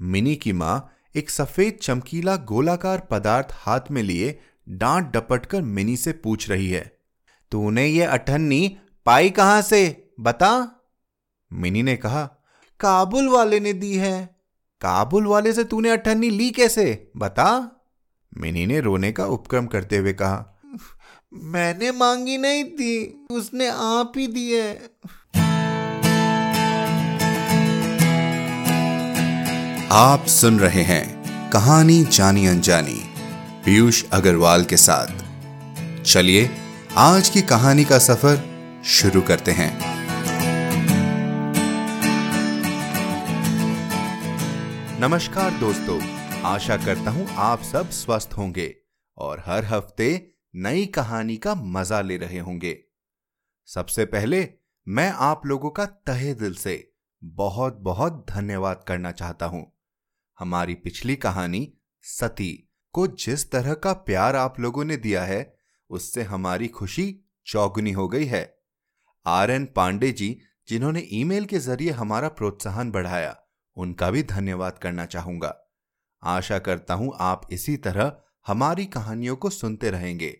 Mini की माँ एक सफेद चमकीला गोलाकार पदार्थ हाथ में लिए डांट डपट कर मिनी से पूछ रही है, तूने ये अठन्नी पाई कहां से बता? मिनी ने कहा, काबुल वाले ने दी है। काबुल वाले से तूने अठन्नी ली कैसे बता? मिनी ने रोने का उपक्रम करते हुए कहा, मैंने मांगी नहीं थी, उसने आप ही दी है। आप सुन रहे हैं कहानी जानी अनजानी पीयूष अग्रवाल के साथ। चलिए आज की कहानी का सफर शुरू करते हैं। नमस्कार दोस्तों, आशा करता हूं आप सब स्वस्थ होंगे और हर हफ्ते नई कहानी का मजा ले रहे होंगे। सबसे पहले मैं आप लोगों का तहे दिल से बहुत बहुत धन्यवाद करना चाहता हूं। हमारी पिछली कहानी सती को जिस तरह का प्यार आप लोगों ने दिया है उससे हमारी खुशी चौगुनी हो गई है। आर.एन. पांडे जी जिन्होंने ईमेल के जरिए हमारा प्रोत्साहन बढ़ाया, उनका भी धन्यवाद करना चाहूंगा। आशा करता हूं आप इसी तरह हमारी कहानियों को सुनते रहेंगे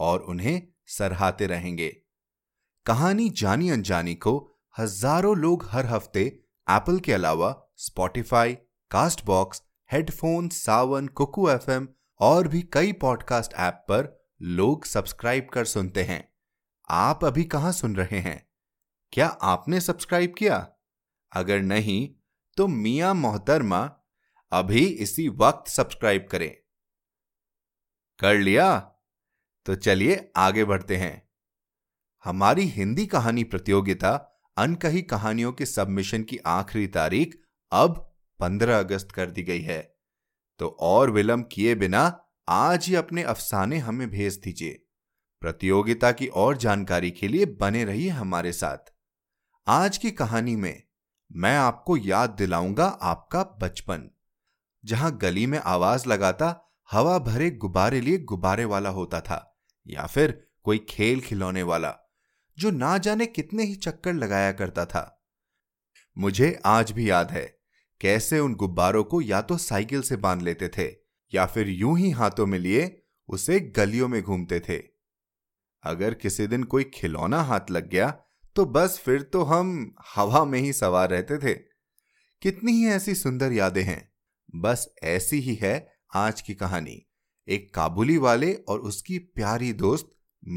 और उन्हें सराहते रहेंगे। कहानी जानी अनजानी को हजारों लोग हर हफ्ते एप्पल के अलावा Spotify, Castbox, headphone, Saavn, Kuku FM और भी कई पॉडकास्ट ऐप पर लोग सब्सक्राइब कर सुनते हैं। आप अभी कहां सुन रहे हैं? क्या आपने सब्सक्राइब किया? अगर नहीं तो मियां मोहतरमा अभी इसी वक्त सब्सक्राइब करें। कर लिया? तो चलिए आगे बढ़ते हैं। हमारी हिंदी कहानी प्रतियोगिता अनकही कहानियों के सबमिशन की आखिरी तारीख अब 15 अगस्त कर दी गई है, तो और विलंब किए बिना आज ही अपने अफसाने हमें भेज दीजिए। प्रतियोगिता की और जानकारी के लिए बने रहिए हमारे साथ। आज की कहानी में मैं आपको याद दिलाऊंगा आपका बचपन, जहां गली में आवाज लगाता हवा भरे गुब्बारे लिए गुब्बारे वाला होता था या फिर कोई खेल खिलौने वाला जो ना जाने कितने ही चक्कर लगाया करता था। मुझे आज भी याद है कैसे उन गुब्बारों को या तो साइकिल से बांध लेते थे या फिर यूं ही हाथों में लिए उसे गलियों में घूमते थे। अगर किसी दिन कोई खिलौना हाथ लग गया तो बस फिर तो हम हवा में ही सवार रहते थे। कितनी ही ऐसी सुंदर यादें हैं। बस ऐसी ही है आज की कहानी, एक काबुली वाले और उसकी प्यारी दोस्त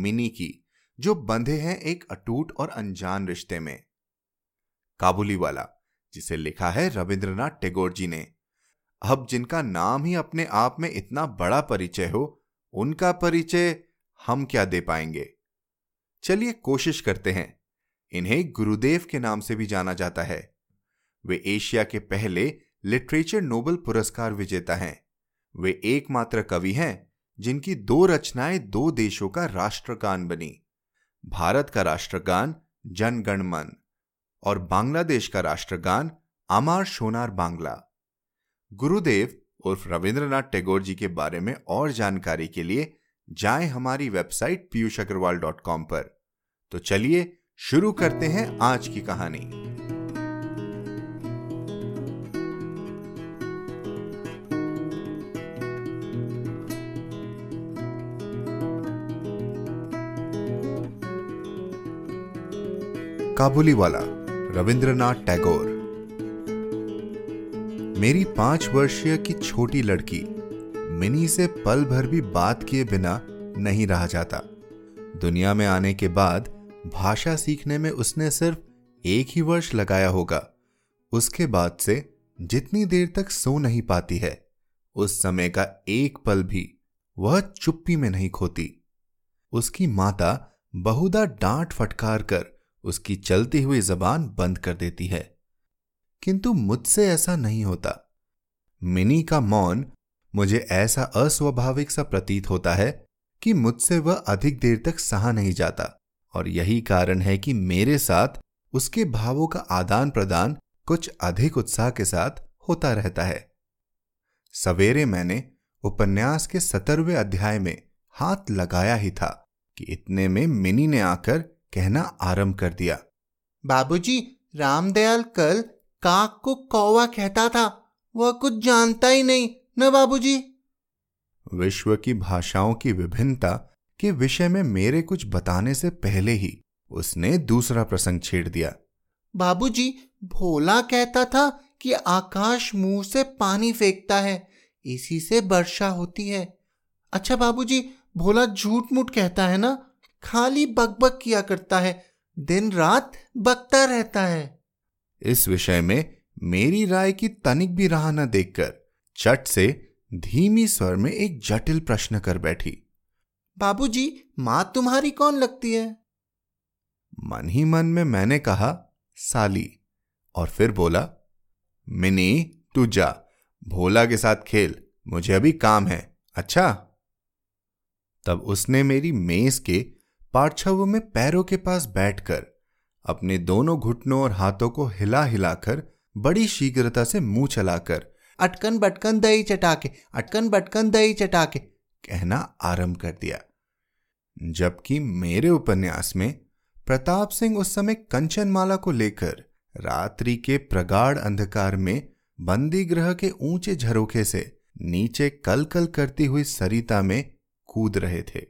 मिनी की, जो बंधे हैं एक अटूट और अनजान रिश्ते में। काबुली वाला, जिसे लिखा है रविंद्रनाथ टैगोर जी ने। अब जिनका नाम ही अपने आप में इतना बड़ा परिचय हो, उनका परिचय हम क्या दे पाएंगे। चलिए कोशिश करते हैं। इन्हें गुरुदेव के नाम से भी जाना जाता है। वे एशिया के पहले लिटरेचर नोबेल पुरस्कार विजेता हैं। वे एकमात्र कवि हैं जिनकी 2 रचनाएं 2 देशों का राष्ट्रगान बनी। भारत का राष्ट्रगान जन गण मन और बांग्लादेश का राष्ट्रगान आमार सोनार बांग्ला। गुरुदेव उर्फ रविंद्रनाथ टैगोर जी के बारे में और जानकारी के लिए जाएं हमारी वेबसाइट piyushagrawal.com पर। तो चलिए शुरू करते हैं आज की कहानी। काबुली वाला, रविंद्रनाथ टैगोर। मेरी 5 वर्षीय की छोटी लड़की मिनी से पल भर भी बात किए बिना नहीं रहा जाता। दुनिया में आने के बाद भाषा सीखने में उसने सिर्फ 1 ही वर्ष लगाया होगा। उसके बाद से जितनी देर तक सो नहीं पाती है, उस समय का एक पल भी वह चुप्पी में नहीं खोती। उसकी माता बहुधा डांट फटकार कर उसकी चलती हुई जबान बंद कर देती है, किंतु मुझसे ऐसा नहीं होता। मिनी का मौन मुझे ऐसा अस्वाभाविक सा प्रतीत होता है कि मुझसे वह अधिक देर तक सहा नहीं जाता, और यही कारण है कि मेरे साथ उसके भावों का आदान प्रदान कुछ अधिक उत्साह के साथ होता रहता है। सवेरे मैंने उपन्यास के 17वें अध्याय में हाथ लगाया ही था कि इतने में मिनी ने आकर कहना आरंभ कर दिया, बाबूजी, रामदयाल कल काक को कौवा कहता था वह कुछ जानता ही नहीं न बाबूजी। विश्व की भाषाओं की विभिन्नता के विषय में मेरे कुछ बताने से पहले ही उसने दूसरा प्रसंग छेड़ दिया। बाबूजी, भोला कहता था कि आकाश मुंह से पानी फेंकता है, इसी से वर्षा होती है। अच्छा बाबूजी, भोला झूठ मूठ कहता है ना, खाली बकबक किया करता है, दिन रात बकता रहता है। इस विषय में मेरी राय की तनिक भी राह न देखकर चट से धीमी स्वर में एक जटिल प्रश्न कर बैठी। बाबूजी, मां तुम्हारी कौन लगती है? मन ही मन में मैंने कहा साली, और फिर बोला, मिनी तू जा, भोला के साथ खेल, मुझे अभी काम है। अच्छा। तब उसने मेरी मेज के पार्श्व में पैरों के पास बैठकर अपने दोनों घुटनों और हाथों को हिला हिलाकर बड़ी शीघ्रता से मुंह चलाकर अटकन बटकन दही चटाके, अटकन बटकन दही चटाके कहना आरंभ कर दिया। जबकि मेरे उपन्यास में प्रताप सिंह उस समय कंचनमाला को लेकर रात्रि के प्रगाढ़ अंधकार में बंदी गृह के ऊंचे झरोखे से नीचे कलकल करती हुई सरिता में कूद रहे थे।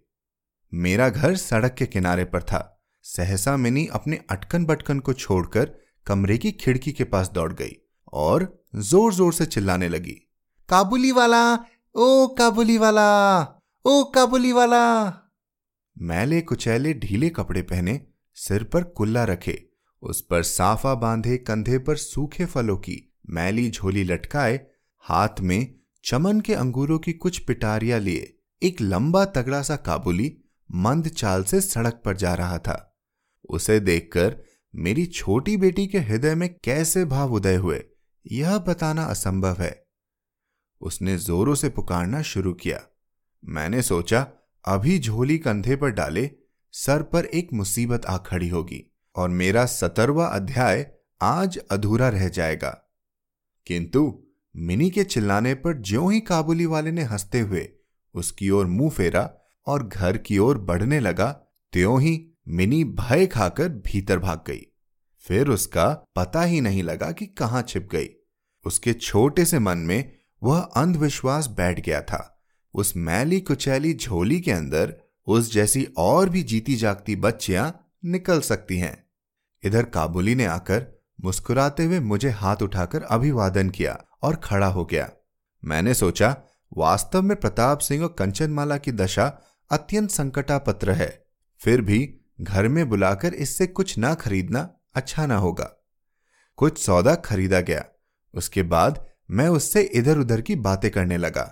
मेरा घर सड़क के किनारे पर था। सहसा मिनी अपने अटकन बटकन को छोड़कर कमरे की खिड़की के पास दौड़ गई और जोर जोर से चिल्लाने लगी, काबुली वाला, ओ काबुली वाला, ओ काबुली वाला। मैले कुचैले ढीले कपड़े पहने, सिर पर कुल्ला रखे, उस पर साफा बांधे, कंधे पर सूखे फलों की मैली झोली लटकाए, हाथ में चमन के अंगूरों की कुछ पिटारियां लिए एक लंबा तगड़ा सा काबुली मंद चाल से सड़क पर जा रहा था। उसे देखकर मेरी छोटी बेटी के हृदय में कैसे भाव उदय हुए यह बताना असंभव है। उसने जोरों से पुकारना शुरू किया। मैंने सोचा अभी झोली कंधे पर डाले सर पर एक मुसीबत आ खड़ी होगी और मेरा 17वां अध्याय आज अधूरा रह जाएगा, किंतु मिनी के चिल्लाने पर ज्यों ही काबुली वाले ने हंसते हुए उसकी ओर मुंह फेरा और घर की ओर बढ़ने लगा, त्यों ही मिनी भय खाकर भीतर भाग गई। फिर उसका पता ही नहीं लगा कि कहां छिप गई। उसके छोटे से मन में वह अंधविश्वास बैठ गया था। उस मैली कुचैली झोली के अंदर उस जैसी और भी जीती जागती बच्चियां निकल सकती हैं। इधर काबुली ने आकर मुस्कुराते हुए मुझे हाथ उठाकर अभिवादन किया और खड़ा हो गया। मैंने सोचा वास्तव में प्रताप सिंह और कंचनमाला की दशा अत्यंत संकटापत्र है, फिर भी घर में बुलाकर इससे कुछ ना खरीदना अच्छा ना होगा। कुछ सौदा खरीदा गया। उसके बाद मैं उससे इधर उधर की बातें करने लगा।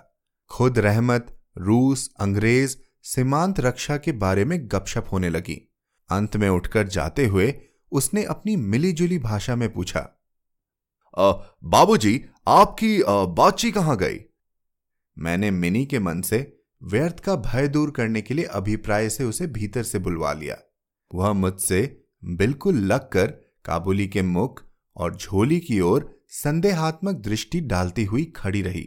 खुद रहमत, रूस, अंग्रेज, सीमांत रक्षा के बारे में गपशप होने लगी। अंत में उठकर जाते हुए उसने अपनी मिलीजुली भाषा में पूछा, बाबूजी, आपकी बाची कहां गई? मैंने मिनी के मन से व्यर्थ का भय दूर करने के लिए अभिप्राय से उसे भीतर से बुलवा लिया। वह मुझसे बिल्कुल लगकर काबुली के मुख और झोली की ओर संदेहात्मक दृष्टि डालती हुई खड़ी रही।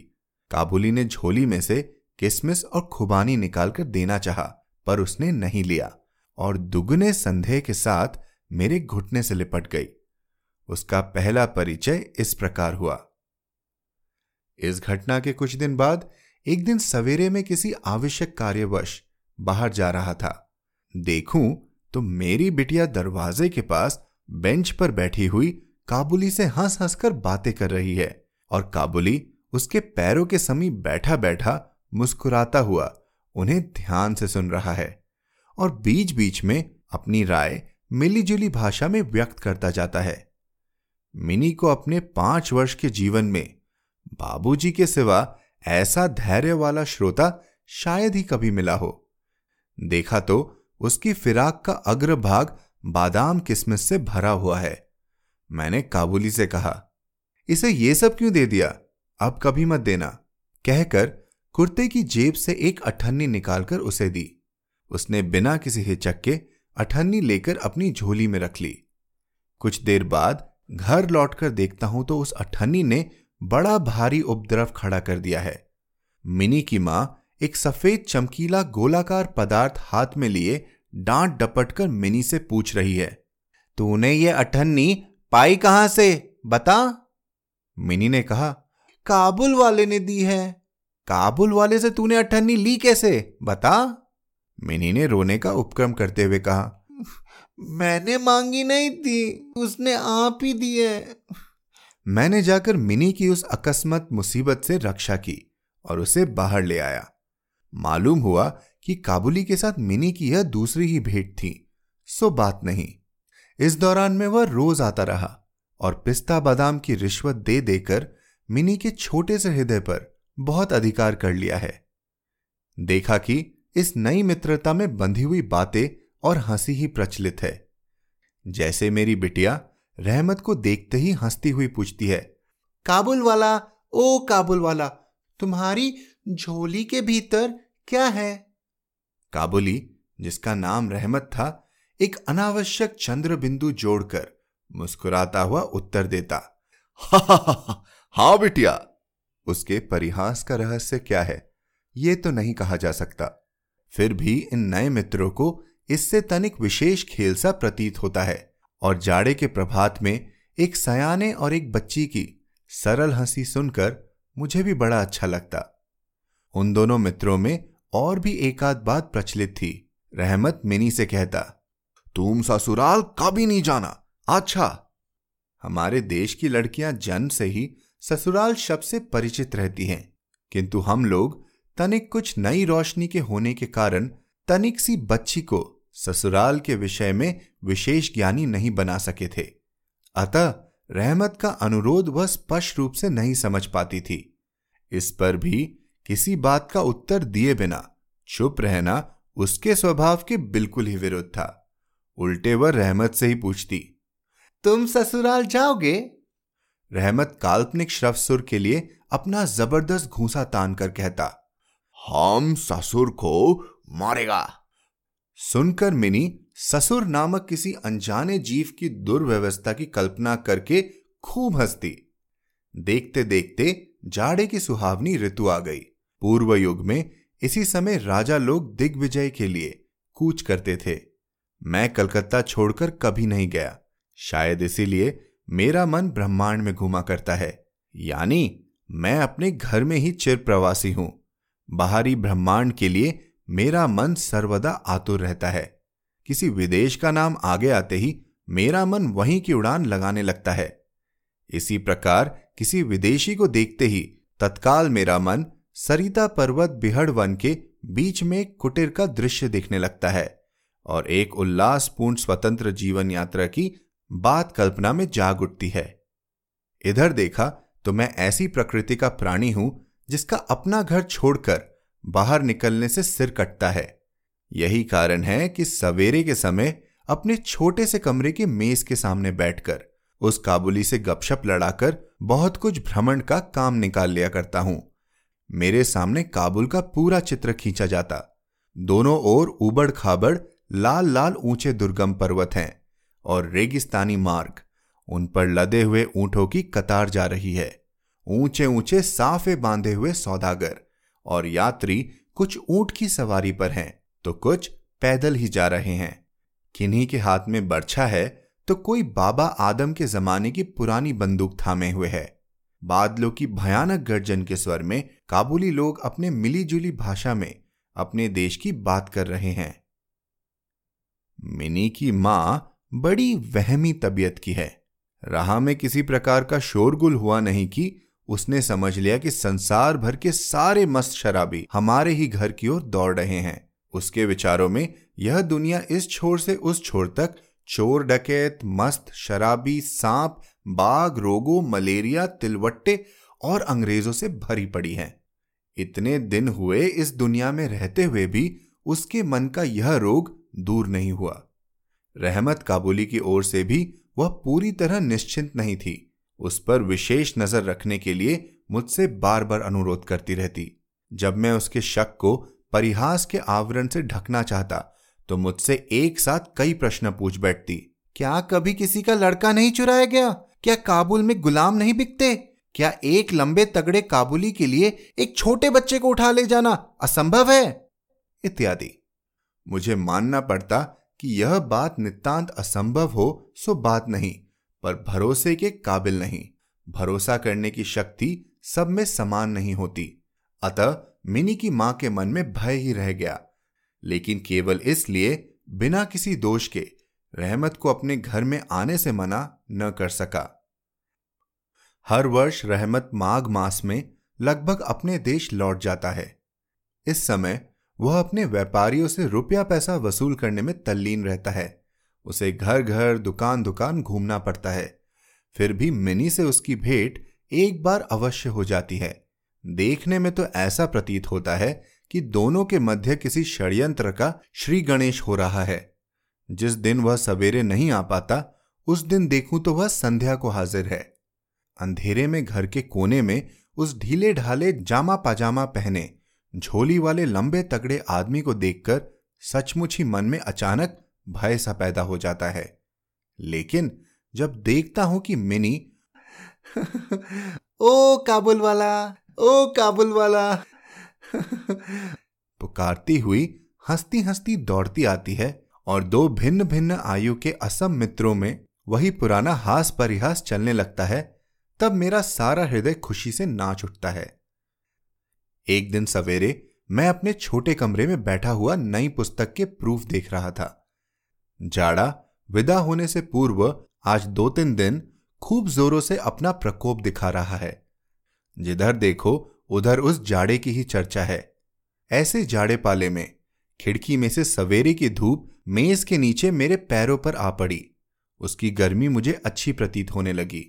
काबुली ने झोली में से किसमिस और खुबानी निकालकर देना चाहा, पर उसने नहीं लिया और दुगने संदेह के साथ मेरे घुटने से लिपट गई। उसका पहला परिचय इस प्रकार हुआ। इस घटना के कुछ दिन बाद एक दिन सवेरे में किसी आवश्यक कार्यवश बाहर जा रहा था। देखूं तो मेरी बिटिया दरवाजे के पास बेंच पर बैठी हुई काबुली से हंस हंस कर बातें कर रही है और काबुली उसके पैरों के समीप बैठा बैठा मुस्कुराता हुआ उन्हें ध्यान से सुन रहा है और बीच बीच में अपनी राय मिलीजुली भाषा में व्यक्त करता जाता है। मिनी को अपने 5 वर्ष के जीवन में बाबूजी के सिवा ऐसा धैर्य वाला श्रोता शायद ही कभी मिला हो। देखा तो उसकी फिराक का अग्रभाग बादाम किसमिस से भरा हुआ है। मैंने काबुली से कहा, इसे ये सब क्यों दे दिया, अब कभी मत देना, कहकर कुर्ते की जेब से एक अठन्नी निकालकर उसे दी। उसने बिना किसी हिचक के अठन्नी लेकर अपनी झोली में रख ली। कुछ देर बाद घर लौटकर देखता हूं तो उस अठन्नी ने बड़ा भारी उपद्रव खड़ा कर दिया है। मिनी की मां एक सफेद चमकीला गोलाकार पदार्थ हाथ में लिए डांट डपट कर मिनी से पूछ रही है, तूने ये अठन्नी पाई कहां से, बता। मिनी ने कहा, काबुल वाले ने दी है। काबुल वाले से तूने अठन्नी ली कैसे, बता? मिनी ने रोने का उपक्रम करते हुए कहा, मैंने मांगी नहीं थी, उसने आप ही दी है। मैंने जाकर मिनी की उस अकस्मात मुसीबत से रक्षा की और उसे बाहर ले आया। मालूम हुआ कि काबुली के साथ मिनी की यह दूसरी ही भेंट थी, सो बात नहीं। इस दौरान में वह रोज आता रहा और पिस्ता बादाम की रिश्वत दे देकर मिनी के छोटे से हृदय पर बहुत अधिकार कर लिया है। देखा कि इस नई मित्रता में बंधी हुई बातें और हंसी ही प्रचलित है। जैसे मेरी बिटिया रहमत को देखते ही हंसती हुई पूछती है, काबुल वाला, ओ काबुल वाला, तुम्हारी झोली के भीतर क्या है? काबुली, जिसका नाम रहमत था, एक अनावश्यक चंद्र बिंदु जोड़कर मुस्कुराता हुआ उत्तर देता, हा हा हा हा बिटिया। उसके परिहास का रहस्य क्या है ये तो नहीं कहा जा सकता। फिर भी इन नए मित्रों को इससे तनिक विशेष खेल सा प्रतीत होता है और जाड़े के प्रभात में एक सयाने और एक बच्ची की सरल हंसी सुनकर मुझे भी बड़ा अच्छा लगता। उन दोनों मित्रों में और भी एकाध बात प्रचलित थी। रहमत मिनी से कहता, तुम ससुराल कभी नहीं जाना। अच्छा, हमारे देश की लड़कियां जन्म से ही ससुराल शब्द से परिचित रहती हैं, किंतु हम लोग तनिक कुछ नई रोशनी के होने के कारण तनिक सी बच्ची को ससुराल के विषय में विशेष ज्ञानी नहीं बना सके थे, अतः रहमत का अनुरोध वह स्पष्ट रूप से नहीं समझ पाती थी। इस पर भी किसी बात का उत्तर दिए बिना चुप रहना उसके स्वभाव के बिल्कुल ही विरुद्ध था। उल्टे वह रहमत से ही पूछती, तुम ससुराल जाओगे? रहमत काल्पनिक श्रव सुर के लिए अपना जबरदस्त घूंसा तान कर कहता, हम ससुर को मारेगा। सुनकर मिनी ससुर नामक किसी अनजाने जीव की दुर्व्यवस्था की कल्पना करके खूब हंसती। देखते देखते जाड़े की सुहावनी ऋतु आ गई। पूर्व युग में इसी समय राजा लोग दिग्विजय के लिए कूच करते थे। मैं कलकत्ता छोड़कर कभी नहीं गया, शायद इसीलिए मेरा मन ब्रह्मांड में घूमा करता है, यानी मैं अपने घर में ही चिर प्रवासी हूं। बाहरी ब्रह्मांड के लिए मेरा मन सर्वदा आतुर रहता है। किसी विदेश का नाम आगे आते ही मेरा मन वहीं की उड़ान लगाने लगता है। इसी प्रकार किसी विदेशी को देखते ही तत्काल मेरा मन सरिता पर्वत बिहड़ वन के बीच में एक कुटीर का दृश्य देखने लगता है और एक उल्लासपूर्ण स्वतंत्र जीवन यात्रा की बात कल्पना में जाग उठती है। इधर देखा तो मैं ऐसी प्रकृति का प्राणी हूं जिसका अपना घर छोड़कर बाहर निकलने से सिर कटता है। यही कारण है कि सवेरे के समय अपने छोटे से कमरे के मेज के सामने बैठकर उस काबुली से गपशप लड़ाकर बहुत कुछ भ्रमण का काम निकाल लिया करता हूं। मेरे सामने काबुल का पूरा चित्र खींचा जाता। दोनों ओर ऊबड़ खाबड़ लाल लाल ऊंचे दुर्गम पर्वत हैं और रेगिस्तानी मार्ग, उन पर लदे हुए ऊंटों की कतार जा रही है। ऊंचे ऊंचे साफे बांधे हुए सौदागर और यात्री कुछ ऊंट की सवारी पर हैं तो कुछ पैदल ही जा रहे हैं। किन्हीं के हाथ में बर्छा है तो कोई बाबा आदम के जमाने की पुरानी बंदूक थामे हुए है। बादलों की भयानक गर्जन के स्वर में काबुली लोग अपने मिली जुली भाषा में अपने देश की बात कर रहे हैं। मिनी की माँ बड़ी वहमी तबीयत की है। राह में किसी प्रकार का शोरगुल हुआ नहीं कि उसने समझ लिया कि संसार भर के सारे मस्त शराबी हमारे ही घर की ओर दौड़ रहे हैं। उसके विचारों में यह दुनिया इस छोर से उस छोर तक चोर डकैत, मस्त शराबी, सांप, बाघ, रोगों, मलेरिया, तिलवट्टे और अंग्रेजों से भरी पड़ी है। इतने दिन हुए इस दुनिया में रहते हुए भी उसके मन का यह रोग दूर नहीं हुआ। रहमत काबुली की ओर से भी वह पूरी तरह निश्चिंत नहीं थी। उस पर विशेष नजर रखने के लिए मुझसे बार बार अनुरोध करती रहती। जब मैं उसके शक को परिहास के आवरण से ढकना चाहता तो मुझसे एक साथ कई प्रश्न पूछ बैठती। क्या कभी किसी का लड़का नहीं चुराया गया? क्या काबुल में गुलाम नहीं बिकते? क्या एक लंबे तगड़े काबुली के लिए एक छोटे बच्चे को उठा ले जाना असंभव है? इत्यादि। मुझे मानना पड़ता कि यह बात नितांत असंभव हो सो बात नहीं, पर भरोसे के काबिल नहीं। भरोसा करने की शक्ति सब में समान नहीं होती, अतः मिनी की मां के मन में भय ही रह गया। लेकिन केवल इसलिए बिना किसी दोष के रहमत को अपने घर में आने से मना न कर सका। हर वर्ष रहमत माघ मास में लगभग अपने देश लौट जाता है। इस समय वह अपने व्यापारियों से रुपया पैसा वसूल करने में तल्लीन रहता है। उसे घर घर दुकान दुकान घूमना पड़ता है। फिर भी मिनी से उसकी भेंट एक बार अवश्य हो जाती है। देखने में तो ऐसा प्रतीत होता है कि दोनों के मध्य किसी षड्यंत्र का श्री गणेश हो रहा है। जिस दिन वह सवेरे नहीं आ पाता, उस दिन देखूं तो वह संध्या को हाजिर है। अंधेरे में घर के कोने में उस ढीले ढाले जामा पाजामा पहने झोली वाले लंबे तगड़े आदमी को देखकर सचमुच ही मन में अचानक भय सा पैदा हो जाता है। लेकिन जब देखता हूं कि मिनी ओ काबुल वाला पुकारती हुई हंसती हंसती दौड़ती आती है और दो भिन्न भिन्न आयु के असम मित्रों में वही पुराना हास परिहास चलने लगता है, तब मेरा सारा हृदय खुशी से नाच उठता है। एक दिन सवेरे मैं अपने छोटे कमरे में बैठा हुआ नई पुस्तक के प्रूफ देख रहा था। जाड़ा विदा होने से पूर्व आज 2-3 दिन खूब जोरों से अपना प्रकोप दिखा रहा है। जिधर देखो उधर उस जाड़े की ही चर्चा है। ऐसे जाड़े पाले में खिड़की में से सवेरे की धूप मेज के नीचे मेरे पैरों पर आ पड़ी। उसकी गर्मी मुझे अच्छी प्रतीत होने लगी।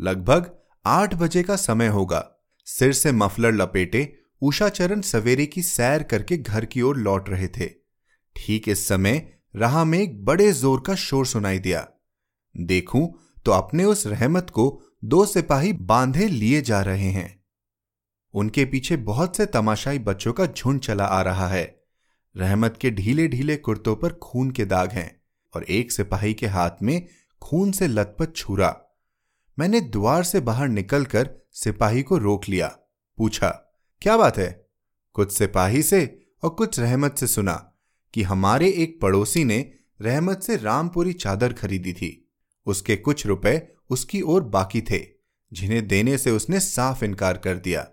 लगभग 8 बजे का समय होगा। सिर से मफलर लपेटे उषाचरण सवेरे की सैर करके घर की ओर लौट रहे थे। ठीक इस समय राह में एक बड़े जोर का शोर सुनाई दिया। देखूं तो अपने उस रहमत को 2 सिपाही बांधे लिए जा रहे हैं। उनके पीछे बहुत से तमाशाई बच्चों का झुंड चला आ रहा है। रहमत के ढीले ढीले कुर्तों पर खून के दाग हैं और एक सिपाही के हाथ में खून से लथपथ छुरा। मैंने द्वार से बाहर निकलकर सिपाही को रोक लिया। पूछा, क्या बात है? कुछ सिपाही से और कुछ रहमत से सुना कि हमारे एक पड़ोसी ने रहमत से रामपुरी चादर खरीदी थी। उसके कुछ रुपए उसकी ओर बाकी थे, जिन्हें देने से उसने साफ इनकार कर दिया।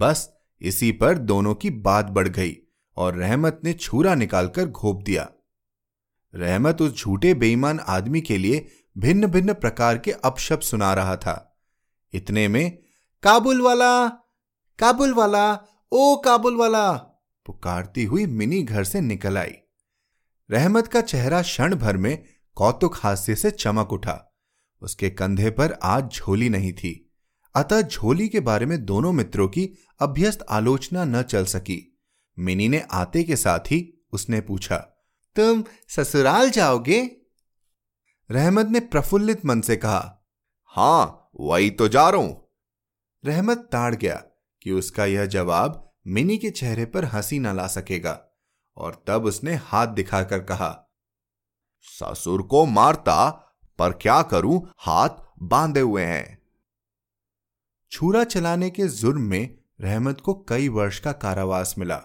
बस इसी पर दोनों की बात बढ़ गई और रहमत ने छुरा निकालकर घोंप दिया। रहमत उस झूठे बेईमान आदमी के लिए भिन्न भिन्न प्रकार के अपशब्द सुना रहा था। इतने में काबुल वाला पुकारती हुई मिनी घर से निकल आई। रहमत का चेहरा क्षण भर में कौतुक हास्य से चमक उठा। उसके कंधे पर आज झोली नहीं थी, अतः झोली के बारे में दोनों मित्रों की अभ्यस्त आलोचना न चल सकी। मिनी ने आते के साथ ही उसने पूछा, तुम ससुराल जाओगे? रहमत ने प्रफुल्लित मन से कहा, हाँ वही तो जा रहा हूं। रहमत ताड़ गया कि उसका यह जवाब मिनी के चेहरे पर हंसी न ला सकेगा और तब उसने हाथ दिखाकर कहा, ससुर को मारता पर क्या करूं, हाथ बांधे हुए हैं। छुरा चलाने के जुर्म में रहमत को कई वर्ष का कारावास मिला।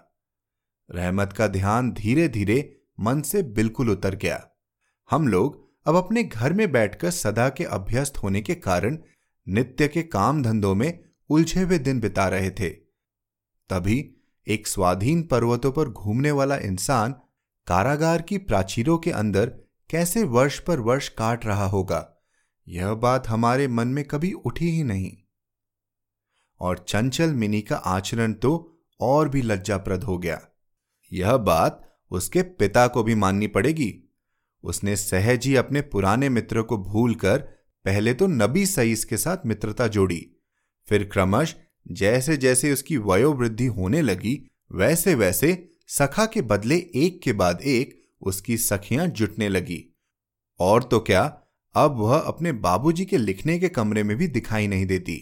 रहमत का ध्यान धीरे धीरे मन से बिल्कुल उतर गया। हम लोग अब अपने घर में बैठकर सदा के अभ्यस्त होने के कारण नित्य के काम धंधों में उलझे हुए दिन बिता रहे थे। तभी एक स्वाधीन पर्वतों पर घूमने वाला इंसान कारागार की प्राचीरों के अंदर कैसे वर्ष पर वर्ष काट रहा होगा, यह बात हमारे मन में कभी उठी ही नहीं। और चंचल मिनी का आचरण तो और भी लज्जाप्रद हो गया। यह बात उसके पिता को भी माननी पड़ेगी। उसने सहज ही अपने पुराने मित्र को भूलकर पहले तो नबी सईस के साथ मित्रता जोड़ी। फिर क्रमश जैसे जैसे उसकी वयोवृद्धि होने लगी, वैसे वैसे सखा के बदले एक के बाद एक उसकी सखियां जुटने लगी। और तो क्या, अब वह अपने बाबूजी के लिखने के कमरे में भी दिखाई नहीं देती।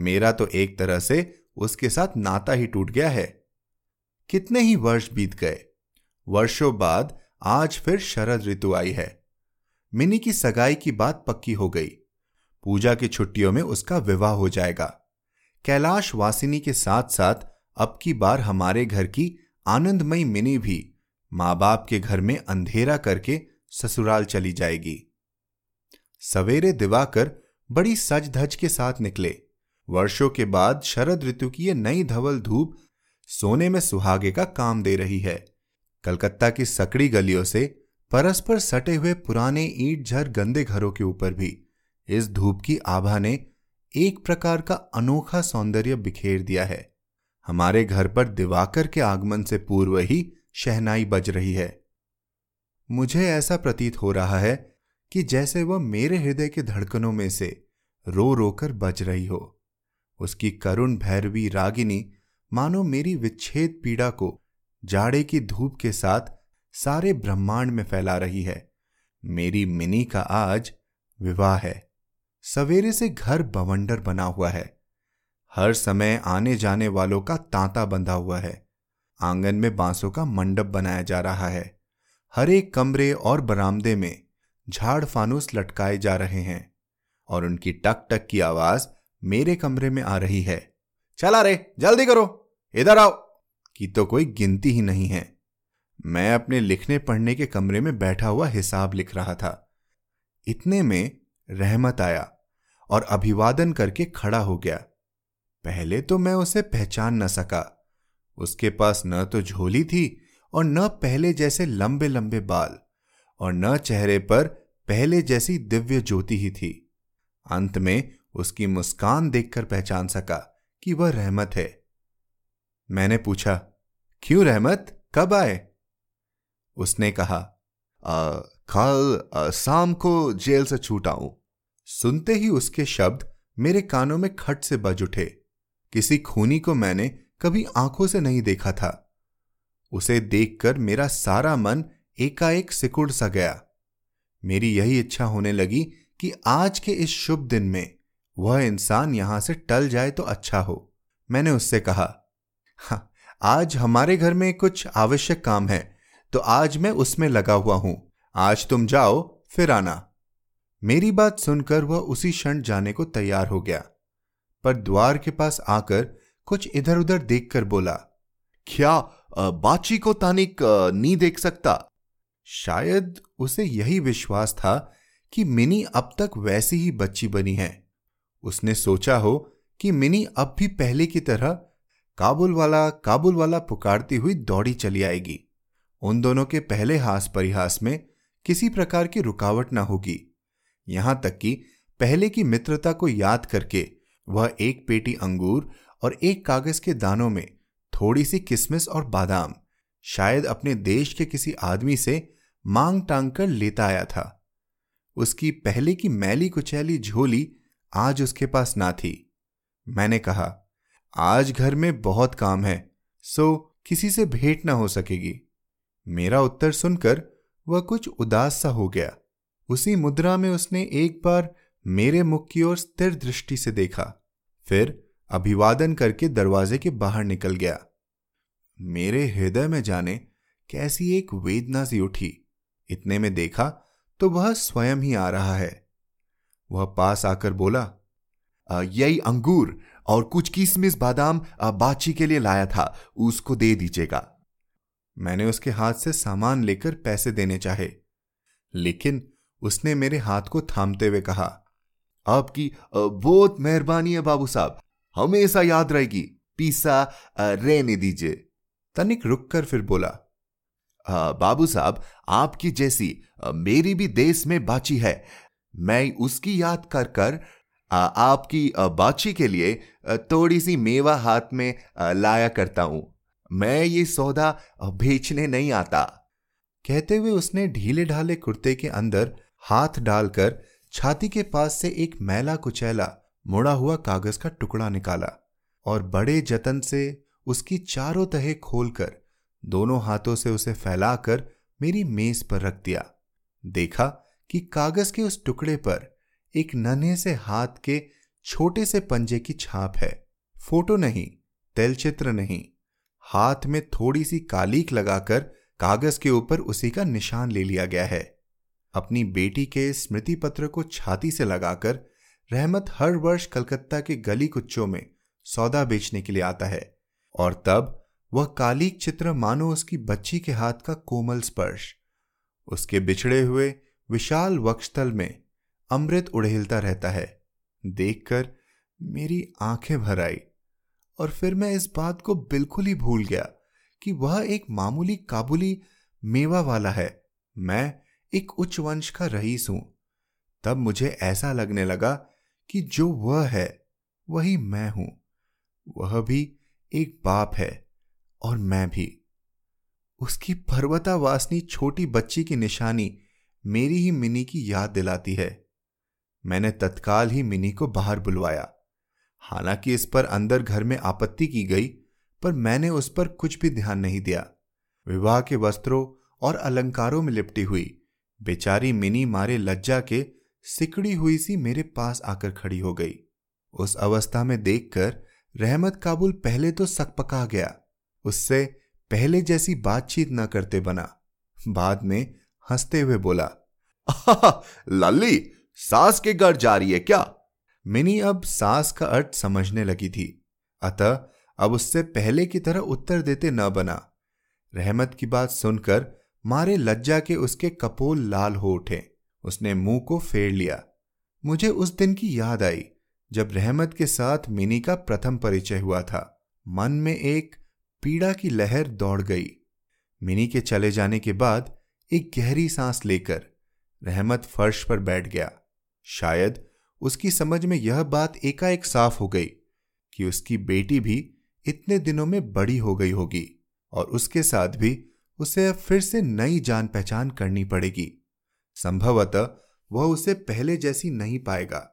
मेरा तो एक तरह से उसके साथ नाता ही टूट गया है। कितने ही वर्ष बीत गए। वर्षों बाद आज फिर शरद ऋतु आई है। मिनी की सगाई की बात पक्की हो गई। पूजा की छुट्टियों में उसका विवाह हो जाएगा। कैलाश वासिनी के साथ साथ अब की बार हमारे घर की आनंदमयी मिनी भी माँ बाप के घर में अंधेरा करके ससुराल चली जाएगी। सवेरे दिवाकर बड़ी सज धज के साथ निकले। वर्षों के बाद शरद ऋतु की ये नई धवल धूप सोने में सुहागे का काम दे रही है। कलकत्ता की सकड़ी गलियों से परस्पर सटे हुए पुराने ईंट झर गंदे घरों के ऊपर भी इस धूप की आभा ने एक प्रकार का अनोखा सौंदर्य बिखेर दिया है। हमारे घर पर दिवाकर के आगमन से पूर्व ही शहनाई बज रही है। मुझे ऐसा प्रतीत हो रहा है कि जैसे वह मेरे हृदय की धड़कनों में से रो रोकर बज रही हो। उसकी करुण भैरवी रागिनी मानो मेरी विच्छेद पीड़ा को जाड़े की धूप के साथ सारे ब्रह्मांड में फैला रही है। मेरी मिनी का आज विवाह है। सवेरे से घर बवंडर बना हुआ है। हर समय आने जाने वालों का तांता बंधा हुआ है। आंगन में बांसों का मंडप बनाया जा रहा है। हर एक कमरे और बरामदे में झाड़ फानूस लटकाए जा रहे हैं और उनकी टक टक की आवाज मेरे कमरे में आ रही है। चला रे, जल्दी करो, इधर आओ की तो कोई गिनती ही नहीं है। मैं अपने लिखने पढ़ने के कमरे में बैठा हुआ हिसाब लिख रहा था। इतने में रहमत आया और अभिवादन करके खड़ा हो गया। पहले तो मैं उसे पहचान न सका। उसके पास न तो झोली थी और न पहले जैसे लंबे लंबे बाल और न चेहरे पर पहले जैसी दिव्य ज्योति ही थी। अंत में उसकी मुस्कान देखकर पहचान सका कि वह रहमत है। मैंने पूछा, क्यों रहमत, कब आए? उसने कहा, कल शाम को जेल से छूटा हूं। सुनते ही उसके शब्द मेरे कानों में खट से बज उठे। किसी खूनी को मैंने कभी आंखों से नहीं देखा था। उसे देखकर मेरा सारा मन एकाएक सिकुड़ सा गया। मेरी यही इच्छा होने लगी कि आज के इस शुभ दिन में वह इंसान यहां से टल जाए तो अच्छा हो। मैंने उससे कहा, हाँ, आज हमारे घर में कुछ आवश्यक काम है तो आज मैं उसमें लगा हुआ हूं। आज तुम जाओ, फिर आना। मेरी बात सुनकर वह उसी क्षण जाने को तैयार हो गया, पर द्वार के पास आकर कुछ इधर उधर देखकर बोला, क्या बाची को तानिक नहीं देख सकता? शायद उसे यही विश्वास था कि मिनी अब तक वैसी ही बच्ची बनी है। उसने सोचा हो कि मिनी अब भी पहले की तरह काबुल वाला पुकारती हुई दौड़ी चली आएगी। उन दोनों के पहले हास परिहास में किसी प्रकार की रुकावट न होगी। यहां तक कि पहले की मित्रता को याद करके वह एक पेटी अंगूर और एक कागज के दानों में थोड़ी सी किशमिश और बादाम शायद अपने देश के किसी आदमी से मांग टांग कर लेता आया था। उसकी पहले की मैली कुचैली झोली आज उसके पास ना थी। मैंने कहा, आज घर में बहुत काम है, सो किसी से भेंट ना हो सकेगी। मेरा उत्तर सुनकर वह कुछ उदास सा हो गया। उसी मुद्रा में उसने एक बार मेरे मुख की ओर स्थिर दृष्टि से देखा, फिर अभिवादन करके दरवाजे के बाहर निकल गया। मेरे हृदय में जाने कैसी एक वेदना सी उठी। इतने में देखा तो वह स्वयं ही आ रहा है। वह पास आकर बोला, यही अंगूर और कुछ किशमिश बादाम बाची के लिए लाया था, उसको दे दीजिएगा। मैंने उसके हाथ से सामान लेकर पैसे देने चाहे, लेकिन उसने मेरे हाथ को थामते हुए कहा, आपकी बहुत मेहरबानी है बाबू साहब, हमेशा याद रहेगी, पीसा रहने दीजिए। तनिक रुककर फिर बोला, बाबू साहब, आपकी जैसी मेरी भी देश में बाची है। मैं उसकी याद कर कर आपकी बाची के लिए थोड़ी सी मेवा हाथ में लाया करता हूं। मैं ये सौदा बेचने नहीं आता। कहते हुए उसने ढीले ढाले कुर्ते के अंदर हाथ डालकर छाती के पास से एक मैला कुचैला मुड़ा हुआ कागज का टुकड़ा निकाला और बड़े जतन से उसकी चारों तहे खोलकर दोनों हाथों से उसे फैलाकर मेरी मेज पर रख दिया। देखा कि कागज के उस टुकड़े पर एक नन्हे से हाथ के छोटे से पंजे की छाप है। फोटो नहीं, तैलचित्र नहीं, हाथ में थोड़ी सी कालीक लगाकर कागज के ऊपर उसी का निशान ले लिया गया है। अपनी बेटी के स्मृति पत्र को छाती से लगाकर रहमत हर वर्ष कलकत्ता के गली कुच्चों में सौदा बेचने के लिए आता है और तब वह कालीक चित्र मानो उसकी बच्ची के हाथ का कोमल स्पर्श उसके बिछड़े हुए विशाल वक्षस्थल में अमृत उड़ेलता रहता है। देखकर मेरी आंखें भर आई और फिर मैं इस बात को बिल्कुल ही भूल गया कि वह एक मामूली काबुली मेवा वाला है, मैं एक उच्च वंश का रईस हूं। तब मुझे ऐसा लगने लगा कि जो वह है वही मैं हूं, वह भी एक बाप है और मैं भी। उसकी पर्वतावासनी छोटी बच्ची की निशानी मेरी ही मिनी की याद दिलाती है। मैंने तत्काल ही मिनी को बाहर बुलवाया। हालांकि इस पर अंदर घर में आपत्ति की गई, पर मैंने उस पर कुछ भी ध्यान नहीं दिया। विवाह के वस्त्रों और अलंकारों में लिपटी हुई बेचारी मिनी मारे लज्जा के सिकड़ी हुई सी मेरे पास आकर खड़ी हो गई। उस अवस्था में देखकर रहमत काबुल पहले तो सकपका गया, उससे पहले जैसी बातचीत न करते बना। बाद में हंसते हुए बोला, लल्ली सास के घर जा रही है क्या? मिनी अब सास का अर्थ समझने लगी थी, अतः अब उससे पहले की तरह उत्तर देते न बना। रहमत की बात सुनकर मारे लज्जा के उसके कपोल लाल हो उठे। उसने मुंह को फेर लिया। मुझे उस दिन की याद आई जब रहमत के साथ मिनी का प्रथम परिचय हुआ था। मन में एक पीड़ा की लहर दौड़ गई। मिनी के चले जाने के बाद एक गहरी सांस लेकर रहमत फर्श पर बैठ गया। शायद उसकी समझ में यह बात एकाएक साफ हो गई कि उसकी बेटी भी इतने दिनों में बड़ी हो गई होगी और उसके साथ भी उसे फिर से नई जान पहचान करनी पड़ेगी। संभवतः वह उसे पहले जैसी नहीं पाएगा।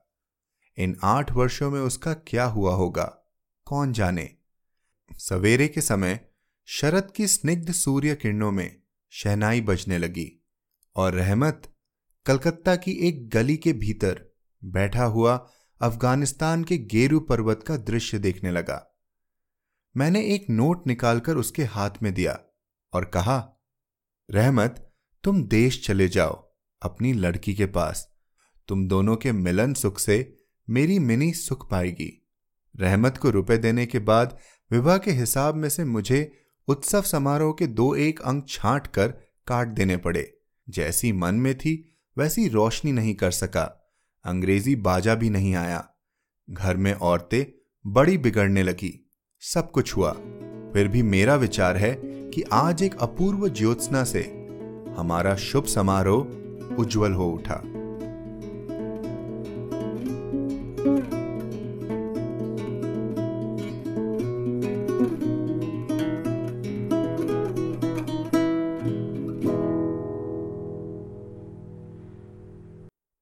इन 8 वर्षों में उसका क्या हुआ होगा, कौन जाने। सवेरे के समय शरद की स्निग्ध सूर्य किरणों में शहनाई बजने लगी और रहमत कलकत्ता की एक गली के भीतर बैठा हुआ अफगानिस्तान के गेरू पर्वत का दृश्य देखने लगा। मैंने एक नोट निकालकर उसके हाथ में दिया और कहा, रहमत तुम देश चले जाओ अपनी लड़की के पास। तुम दोनों के मिलन सुख से मेरी मिनी सुख पाएगी। रहमत को रुपए देने के बाद विवाह के हिसाब में से मुझे उत्सव समारोह के 2-1 अंक छांट कर काट देने पड़े। जैसी मन में थी वैसी रोशनी नहीं कर सका, अंग्रेजी बाजा भी नहीं आया। घर में औरतें बड़ी बिगड़ने लगी, सब कुछ हुआ। फिर भी मेरा विचार है कि आज एक अपूर्व ज्योत्सना से हमारा शुभ समारोह उज्जवल हो उठा।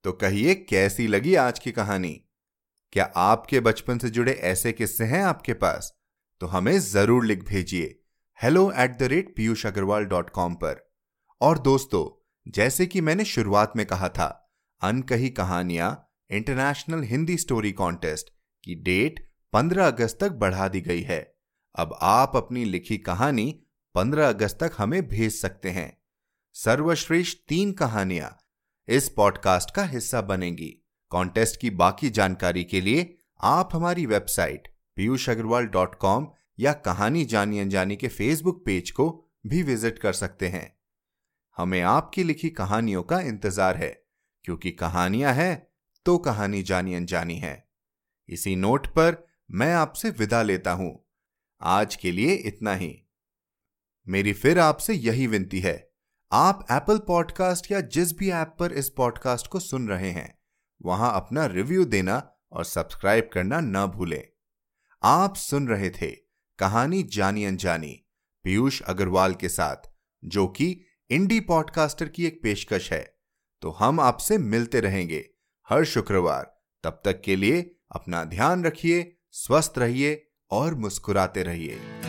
तो कहिए, कैसी लगी आज की कहानी? क्या आपके बचपन से जुड़े ऐसे किस्से हैं आपके पास? तो हमें जरूर लिख भेजिए hello@piyushagarwal.com पर। और दोस्तों, जैसे कि मैंने शुरुआत में कहा था, Ankahi Kahaniyan international Hindi story contest की डेट 15 अगस्त तक बढ़ा दी गई है। अब आप अपनी लिखी कहानी 15 अगस्त तक हमें भेज सकते हैं। सर्वश्रेष्ठ 3 कहानियां इस पॉडकास्ट का हिस्सा बनेंगी। कॉन्टेस्ट की बाकी जानकारी के लिए आप हमारी वेबसाइट piyushagarwal.com या कहानी जानी अनजानी के फेसबुक पेज को भी विजिट कर सकते हैं। हमें आपकी लिखी कहानियों का इंतजार है, क्योंकि कहानियां हैं तो कहानी जानी अनजानी है। इसी नोट पर मैं आपसे विदा लेता हूं। आज के लिए इतना ही। मेरी फिर आपसे यही विनती है, आप एप्पल पॉडकास्ट या जिस भी ऐप पर इस पॉडकास्ट को सुन रहे हैं वहां अपना रिव्यू देना और सब्सक्राइब करना न भूलें। आप सुन रहे थे कहानी जानी अनजानी पीयूष अग्रवाल के साथ, जो कि इंडी पॉडकास्टर की एक पेशकश है। तो हम आपसे मिलते रहेंगे हर शुक्रवार। तब तक के लिए अपना ध्यान रखिए, स्वस्थ रहिए और मुस्कुराते रहिए।